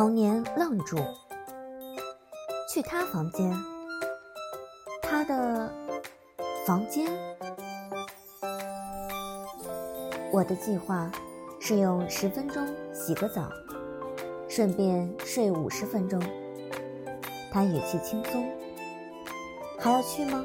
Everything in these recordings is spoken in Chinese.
童年愣住，去他房间，他的房间。我的计划是用10分钟洗个澡，顺便睡50分钟。他语气轻松，还要去吗？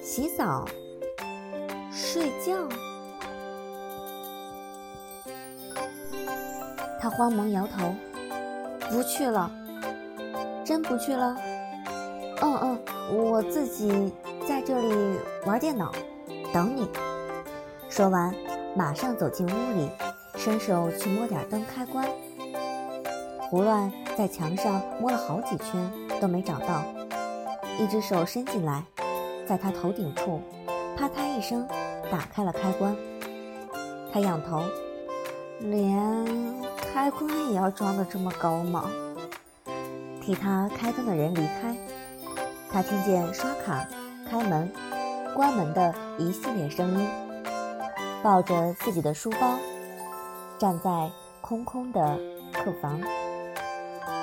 洗澡，睡觉。他慌忙摇头，不去了。真不去了？我自己在这里玩电脑，等你。说完马上走进屋里，伸手去摸点灯开关，胡乱在墙上摸了好几圈都没找到，一只手伸进来，在他头顶处啪嗒一声打开了开关。他仰头，连开关也要装得这么高吗？替他开灯的人离开，他听见刷卡、开门、关门的一系列声音，抱着自己的书包站在空空的客房，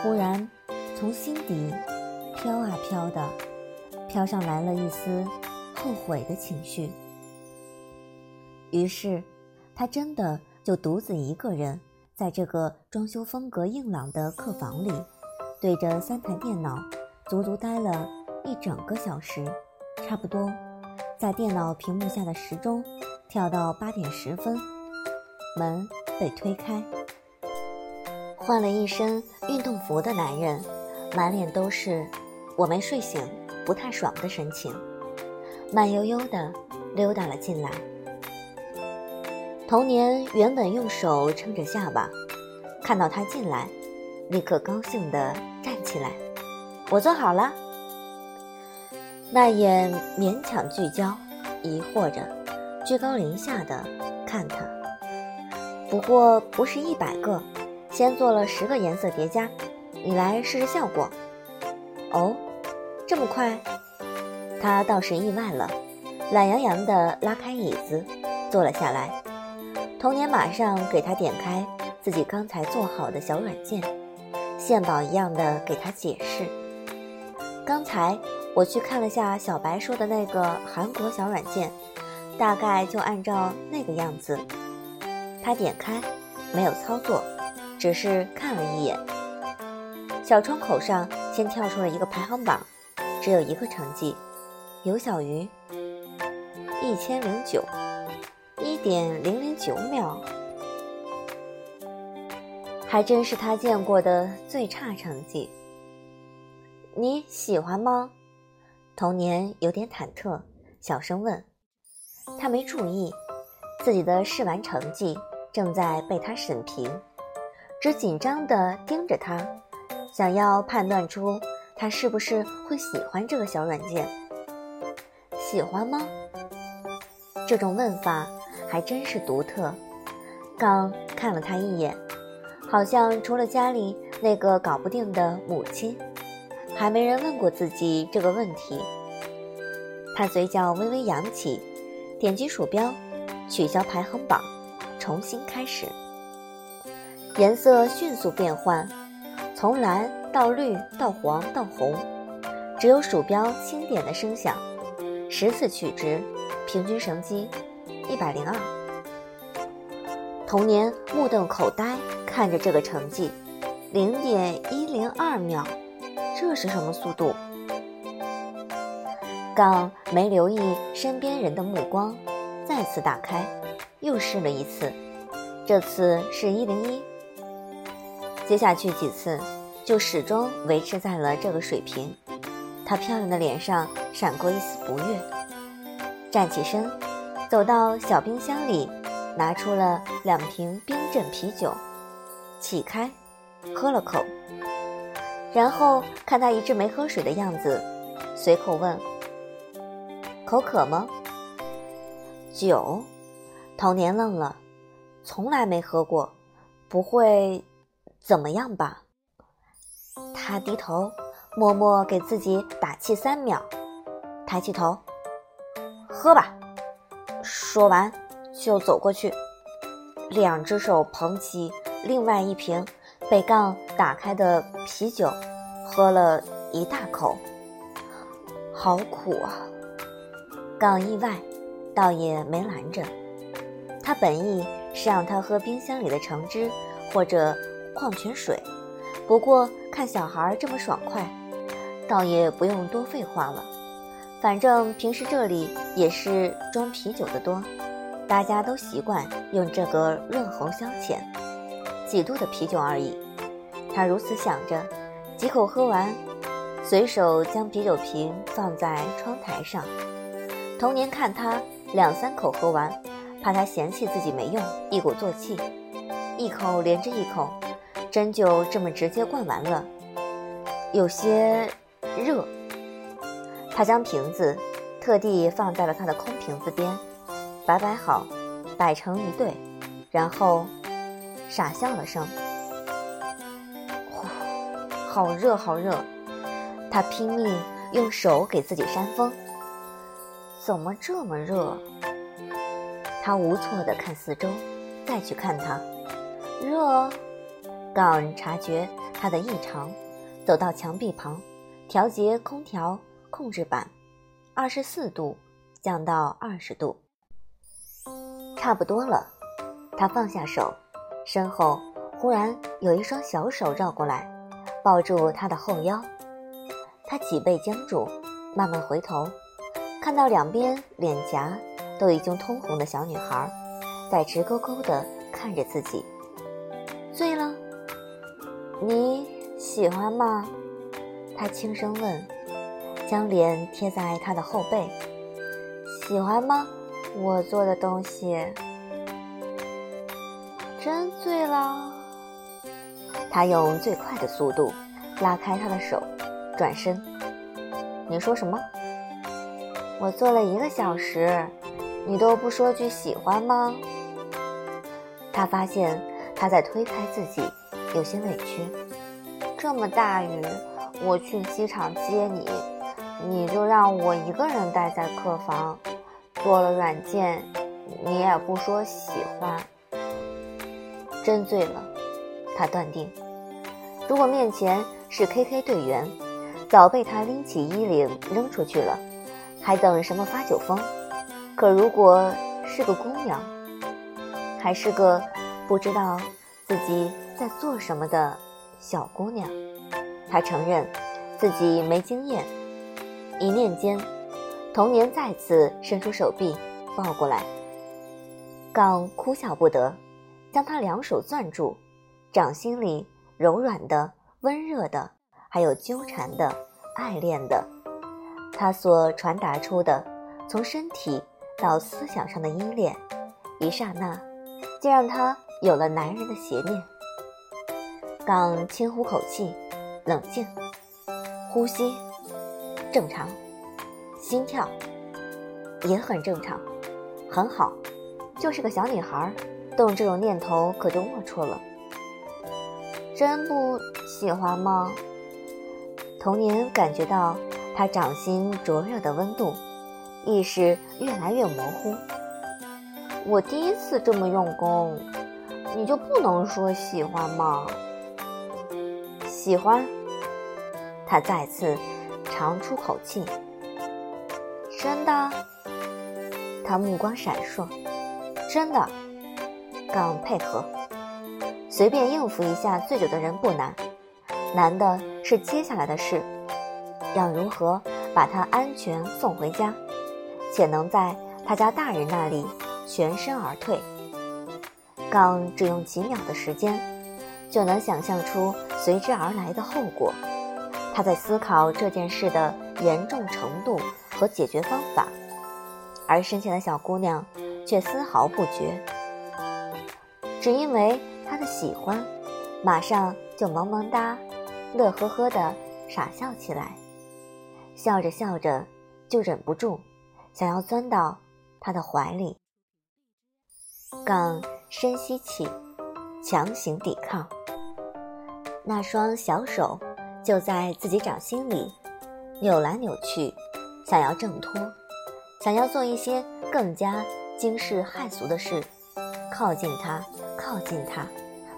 忽然从心底飘啊飘的飘上来了一丝后悔的情绪。于是他真的就独自一个人在这个装修风格硬朗的客房里，对着3台电脑足足待了1整个小时，差不多在电脑屏幕下的时钟跳到8点10分，门被推开，换了一身运动服的男人满脸都是我没睡醒不太爽的神情，慢悠悠地溜达了进来。童年原本用手撑着下巴，看到他进来立刻高兴地站起来，我坐好了。那眼勉强聚焦，疑惑着居高临下的看他，不过不是100个，先做了10个颜色叠加，你来试试效果。哦，这么快？他倒是意外了，懒洋洋地拉开椅子坐了下来。童年马上给他点开自己刚才做好的小软件，献宝一样的给他解释，刚才我去看了下小白说的那个韩国小软件，大概就按照那个样子。他点开，没有操作，只是看了一眼。小窗口上先跳出了一个排行榜，只有一个成绩，游小鱼1009，1.009秒，还真是他见过的最差成绩。你喜欢吗？童年有点忐忑，小声问。他没注意自己的试玩成绩正在被他审评，只紧张地盯着他，想要判断出他是不是会喜欢这个小软件。喜欢吗？这种问法还真是独特。刚看了他一眼，好像除了家里那个搞不定的母亲，还没人问过自己这个问题。他嘴角微微扬起，点击鼠标取消排行榜，重新开始。颜色迅速变换，从蓝到绿到黄到红，只有鼠标轻点的声响。10次取值，平均成绩102。童年目瞪口呆看着这个成绩，0.102秒，这是什么速度？刚没留意身边人的目光，再次打开，又试了一次，这次是101。接下去几次就始终维持在了这个水平。她漂亮的脸上闪过一丝不悦，站起身，走到小冰箱里，拿出了2瓶冰镇啤酒，起开，喝了口，然后看她一直没喝水的样子，随口问，口渴吗？酒？童年愣了，从来没喝过，不会怎么样吧？他低头默默给自己打气3秒，抬起头，喝吧。说完就走过去，2只手捧起另外1瓶被告打开的啤酒喝了一大口，好苦啊！告意外倒也没拦着，他本意是让他喝冰箱里的橙汁或者矿泉水，不过看小孩这么爽快，倒也不用多废话了。反正平时这里也是装啤酒的多，大家都习惯用这个润喉消遣，几度的啤酒而已。他如此想着，几口喝完，随手将啤酒瓶放在窗台上。童年看他两三口喝完，怕他嫌弃自己没用，一鼓作气，一口连着一口，真就这么直接灌完了。有些热，他将瓶子特地放在了他的空瓶子边，摆好，摆成一对，然后傻笑了声。好热好热，他拼命用手给自己扇风。怎么这么热？他无措地看四周，再去看他。热？刚察觉他的异常，走到墙壁旁，调节空调控制板，24度降到20度，差不多了。他放下手，身后忽然有一双小手绕过来，抱住他的后腰。他脊背僵住，慢慢回头，看到两边脸颊都已经通红的小女孩在直勾勾地看着自己。醉了？你喜欢吗？他轻声问，将脸贴在他的后背。喜欢吗？我做的东西。真醉了？他用最快的速度拉开他的手，转身。你说什么？我做了1个小时，你都不说句喜欢吗？他发现他在推开自己，有些委屈。这么大雨，我去机场接你，你就让我一个人待在客房，做了软件，你也不说喜欢。真醉了，他断定。如果面前是 KK 队员，早被他拎起衣领扔出去了，还等什么发酒疯？可如果是个姑娘，还是个不知道自己在做什么的小姑娘，她承认自己没经验。一念间，童年再次伸出手臂抱过来，刚哭笑不得，将她两手攥住，掌心里柔软的、温热的，还有纠缠的、爱恋的，她所传达出的从身体到思想上的依恋，一刹那竟让他有了男人的邪念。刚轻呼口气，冷静，呼吸正常，心跳也很正常，很好，就是个小女孩，动这种念头可就龌龊了。真不喜欢吗？童年感觉到他掌心灼热的温度，意识越来越模糊。我第一次这么用功，你就不能说喜欢吗？喜欢。他再次长出口气。真的？他目光闪烁。真的。刚配合，随便应付一下醉酒的人不难，难的是接下来的事，要如何把他安全送回家，且能在他家大人那里全身而退。刚只用几秒的时间，就能想象出随之而来的后果。他在思考这件事的严重程度和解决方法，而身前的小姑娘却丝毫不觉，只因为她的喜欢，马上就萌萌哒、乐呵呵地傻笑起来。笑着笑着，就忍不住想要钻到他的怀里。刚深吸气，强行抵抗，那双小手就在自己掌心里扭来扭去，想要挣脱，想要做一些更加惊世骇俗的事，靠近他，靠近他，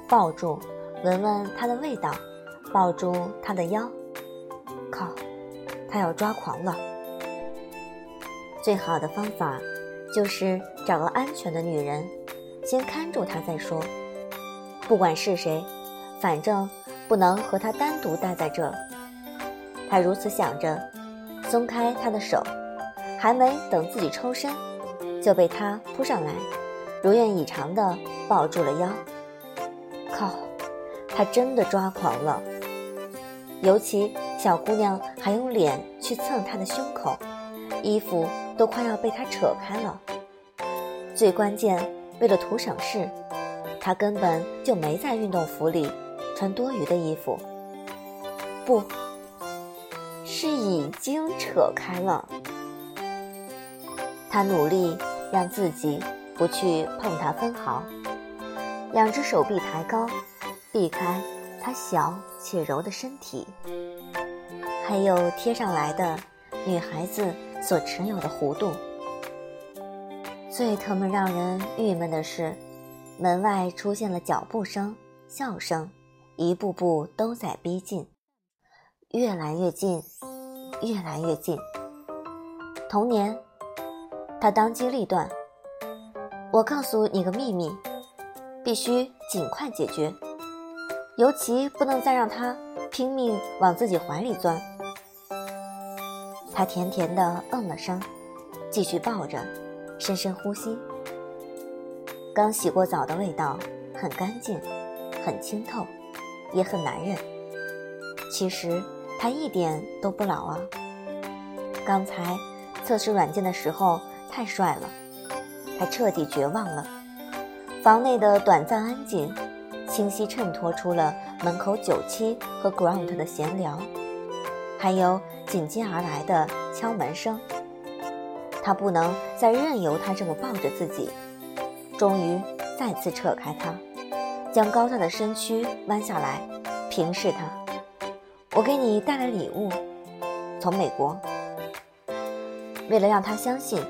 抱住，闻闻它的味道，抱住它的腰。靠，它要抓狂了。最好的方法就是找个安全的女人，先看住她再说。不管是谁，反正不能和她单独待在这儿。她如此想着，松开她的手，还没等自己抽身，就被她扑上来，如愿以偿地抱住了腰。靠，她真的抓狂了。尤其小姑娘还用脸去蹭她的胸口，衣服都快要被她扯开了。最关键，为了图省事，她根本就没在运动服里穿多余的衣服。不，是已经扯开了。她努力让自己不去碰它分毫，两只手臂抬高，避开它小且柔的身体，还有贴上来的女孩子所持有的弧度。最特么让人郁闷的是，门外出现了脚步声、笑声，一步步都在逼近，越来越近，越来越近。童年，他当机立断，我告诉你个秘密，必须尽快解决，尤其不能再让他拼命往自己怀里钻。他甜甜地嗯了声，继续抱着，深深呼吸。刚洗过澡的味道很干净，很清透，也很男人。其实他一点都不老啊，刚才测试软件的时候太帅了。他彻底绝望了，房内的短暂安静清晰衬托出了门口97和 Grant 的闲聊，还有紧接而来的敲门声。他不能再任由他这么抱着自己，终于再次扯开他，将高大的身躯弯下来，平视他。我给你带来礼物，从美国。为了让他相信，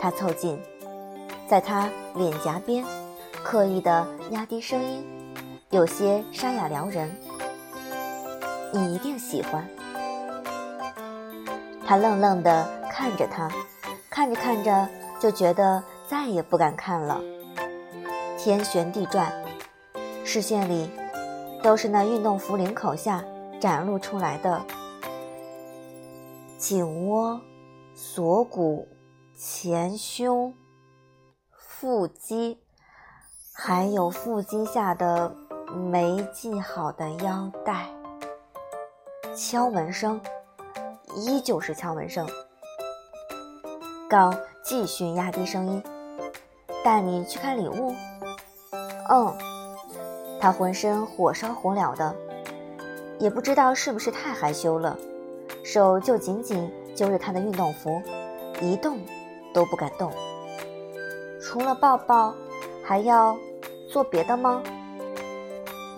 他凑近，在他脸颊边刻意地压低声音，有些沙哑撩人。你一定喜欢。他愣愣地看着他，看着看着就觉得再也不敢看了。天旋地转，视线里都是那运动服领口下展露出来的颈窝、锁骨、前胸、腹肌，还有腹肌下的没系好的腰带。敲门声，依旧是敲门声。高继续压低声音，带你去看礼物。他浑身火烧火燎的，也不知道是不是太害羞了，手就紧紧揪着他的运动服，一动都不敢动。除了抱抱，还要做别的吗？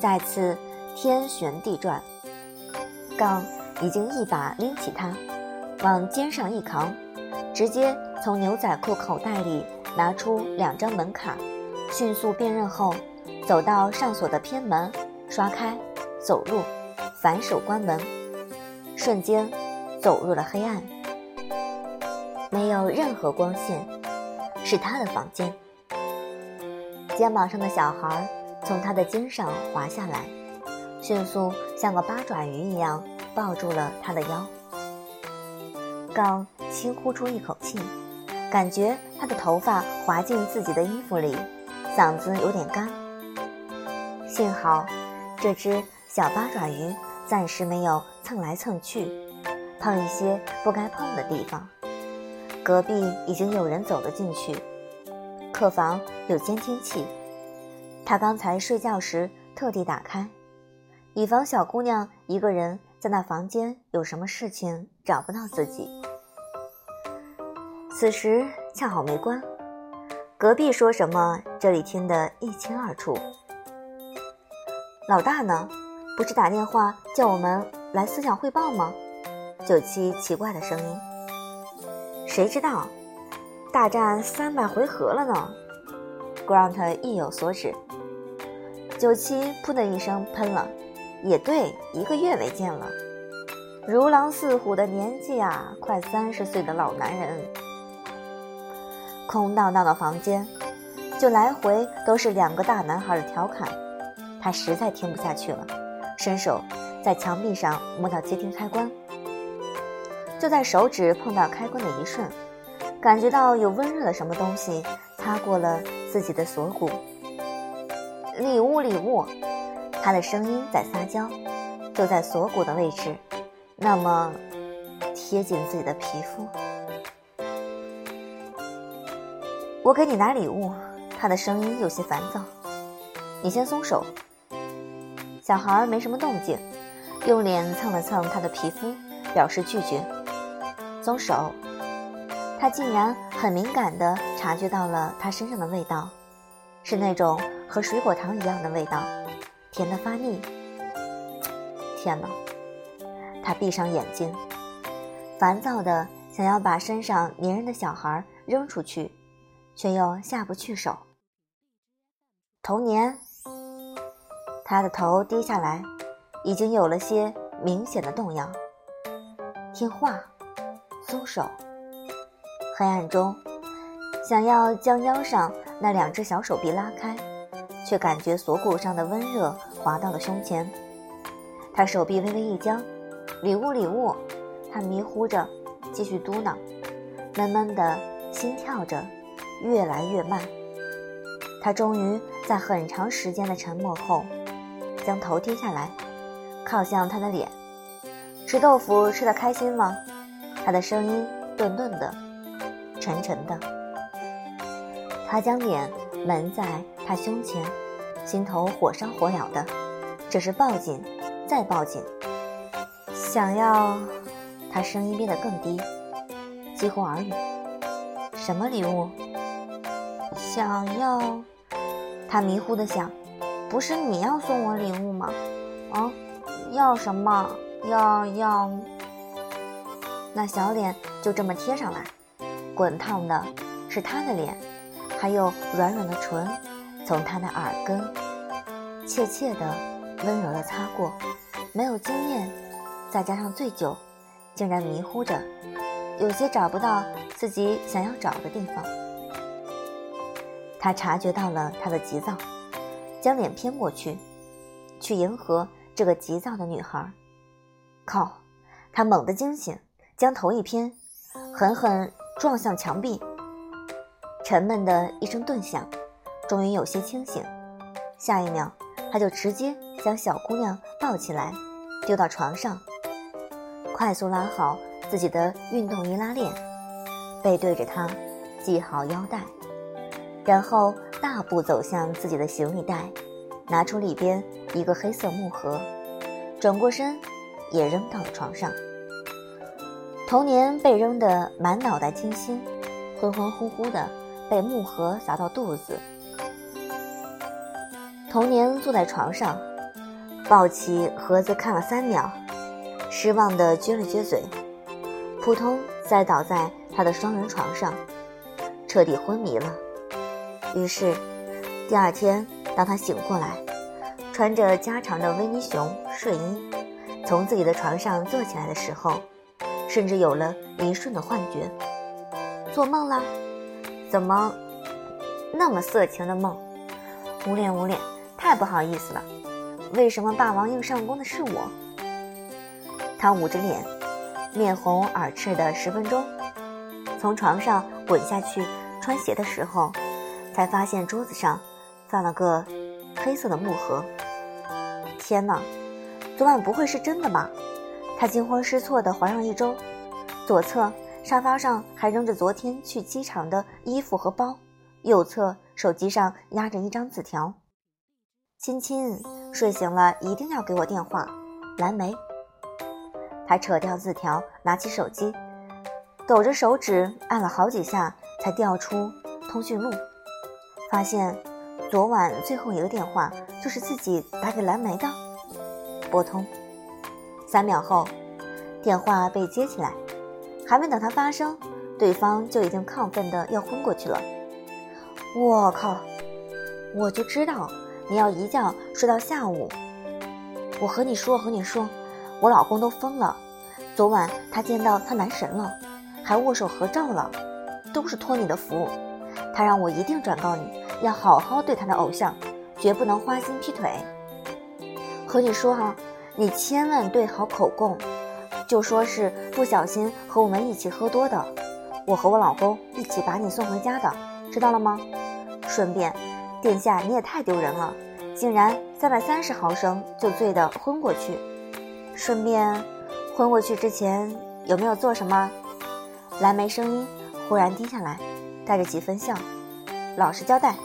再次天旋地转，杠已经一把拎起他，往肩上一扛，直接从牛仔裤口袋里拿出2张门卡，迅速辨认后，走到上锁的偏门，刷开，走入，反手关门，瞬间走入了黑暗，没有任何光线。是他的房间，肩膀上的小孩从他的肩上滑下来，迅速像个八爪鱼一样抱住了他的腰。刚轻呼出一口气，感觉他的头发滑进自己的衣服里，嗓子有点干。幸好这只小八爪鱼暂时没有蹭来蹭去，碰一些不该碰的地方。隔壁已经有人走了进去，客房有监听器，他刚才睡觉时特地打开，以防小姑娘一个人在那房间有什么事情找不到自己。此时恰好没关，隔壁说什么这里听得一清二楚。老大呢？不是打电话叫我们来思想汇报吗？97奇怪的声音。谁知道，大战300回合了呢。Grant 意有所指， 97扑的一声喷了，也对，一个月未见了。如狼似虎的年纪啊，快30岁的老男人。空荡荡的房间，就来回都是两个大男孩的调侃，他实在听不下去了，伸手在墙壁上摸到接听开关。就在手指碰到开关的一瞬，感觉到有温热的什么东西擦过了自己的锁骨。礼物礼物，他的声音在撒娇，就在锁骨的位置，那么贴近自己的皮肤。我给你拿礼物，他的声音有些烦躁，你先松手。小孩没什么动静，用脸蹭了蹭他的皮肤，表示拒绝。松手，他竟然很敏感地察觉到了他身上的味道，是那种和水果糖一样的味道，甜得发腻。天哪！他闭上眼睛，烦躁地想要把身上粘人的小孩扔出去，却又下不去手。童年，他的头低下来，已经有了些明显的动摇。听话，松手。黑暗中，想要将腰上那两只小手臂拉开，却感觉锁骨上的温热滑到了胸前。他手臂微微一僵，礼物礼物，他迷糊着继续嘟囔，闷闷的心跳着，越来越慢。他终于在很长时间的沉默后，将头低下来，靠向他的脸。吃豆腐吃得开心吗？他的声音顿顿的，沉沉的。他将脸闷在他胸前，心头火烧火燎的，只是抱紧，再抱紧。想要，他声音变得更低，几乎耳语。什么礼物？想要，他迷糊的想，不是你要送我礼物吗？啊，要什么？要。那小脸就这么贴上来，滚烫的是他的脸，还有软软的唇，从他的耳根怯怯的温柔的擦过。没有经验，再加上醉酒，竟然迷糊着，有些找不到自己想要找的地方。他察觉到了他的急躁，将脸偏过去，去迎合这个急躁的女孩。靠！他猛地惊醒，将头一偏，狠狠撞向墙壁。沉闷的一声顿响，终于有些清醒。下一秒，他就直接将小姑娘抱起来，丢到床上。快速拉好自己的运动衣拉链，背对着他系好腰带，然后大步走向自己的行李袋，拿出里边一个黑色木盒，转过身也扔到了床上。童年被扔得满脑袋清新，昏昏乎乎的被木盒砸到肚子。童年坐在床上，抱起盒子看了3秒，失望地撅了撅嘴，扑通栽倒在他的双人床上，彻底昏迷了。于是第二天，当他醒过来，穿着家常的维尼熊睡衣从自己的床上坐起来的时候，甚至有了一瞬的幻觉。做梦了？怎么那么色情的梦？捂脸，太不好意思了，为什么霸王硬上弓的是我？他捂着脸，面红耳赤的10分钟，从床上滚下去穿鞋的时候，才发现桌子上放了个黑色的木盒。天哪，昨晚不会是真的吧？他惊慌失措地怀上一周，左侧沙发上还扔着昨天去机场的衣服和包，右侧手机上压着一张字条：亲亲，睡醒了一定要给我电话，蓝莓。他扯掉字条，拿起手机，抖着手指按了好几下，才调出通讯录，发现昨晚最后一个电话就是自己打给蓝莓的。拨通，3秒后，电话被接起来，还没等他发声，对方就已经亢奋的要昏过去了。我靠！我就知道你要一觉睡到下午。我和你说，我老公都疯了，昨晚他见到他男神了，还握手合照了，都是托你的福。他让我一定转告你，要好好对他的偶像，绝不能花心劈腿。和你说啊，你千万对好口供，就说是不小心和我们一起喝多的，我和我老公一起把你送回家的，知道了吗？顺便，殿下你也太丢人了，竟然330毫升就醉得昏过去。顺便，昏过去之前有没有做什么？蓝莓声音忽然低下来，带着几分笑，老实交代。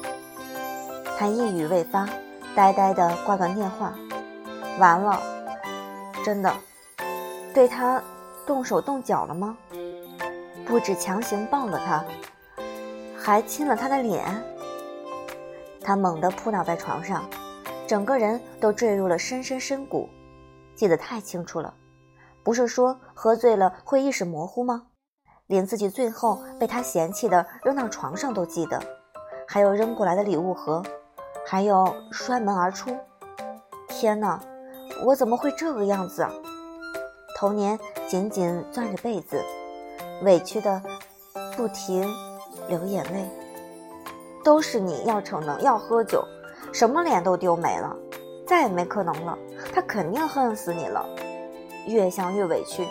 他一语未发，呆呆地挂断电话。完了，真的对他动手动脚了吗？不止强行抱了他，还亲了他的脸。他猛地扑倒在床上，整个人都坠入了深深深谷。记得太清楚了，不是说喝醉了会意识模糊吗？连自己最后被他嫌弃的扔到床上都记得，还有扔过来的礼物盒，还有摔门而出。天哪，我怎么会这个样子啊？头年紧紧攥着被子，委屈的不停流眼泪。都是你要逞能，要喝酒，什么脸都丢没了，再也没可能了，他肯定恨死你了。越想越委屈，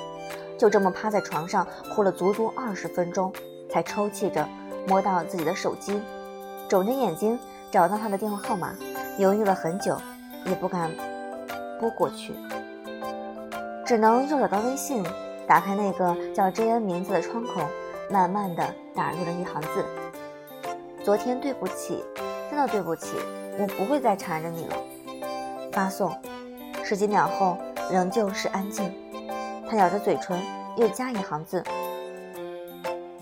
就这么趴在床上哭了足足20分钟，才抽泣着摸到自己的手机，肿着眼睛找到他的电话号码，犹豫了很久，也不敢拨过去，只能又找到微信，打开那个叫 JN 名字的窗口，慢慢的打入了一行字：昨天对不起，真的对不起，我不会再缠着你了。发送，10几秒后仍旧是安静。他咬着嘴唇，又加一行字：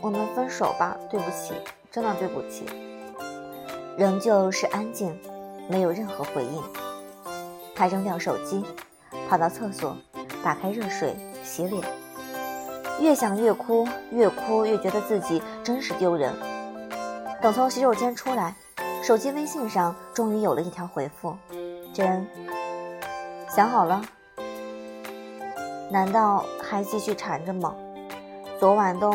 我们分手吧，对不起，真的对不起。仍旧是安静，没有任何回应。他扔掉手机，跑到厕所，打开热水洗脸。越想越哭，越哭越觉得自己真是丢人。等从洗手间出来，手机微信上终于有了一条回复：真想好了。难道还继续缠着吗？昨晚都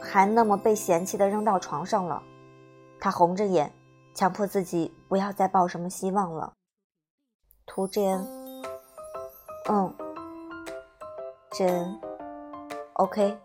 还那么被嫌弃的扔到床上了。他红着眼，强迫自己不要再抱什么希望了。图真，真 OK。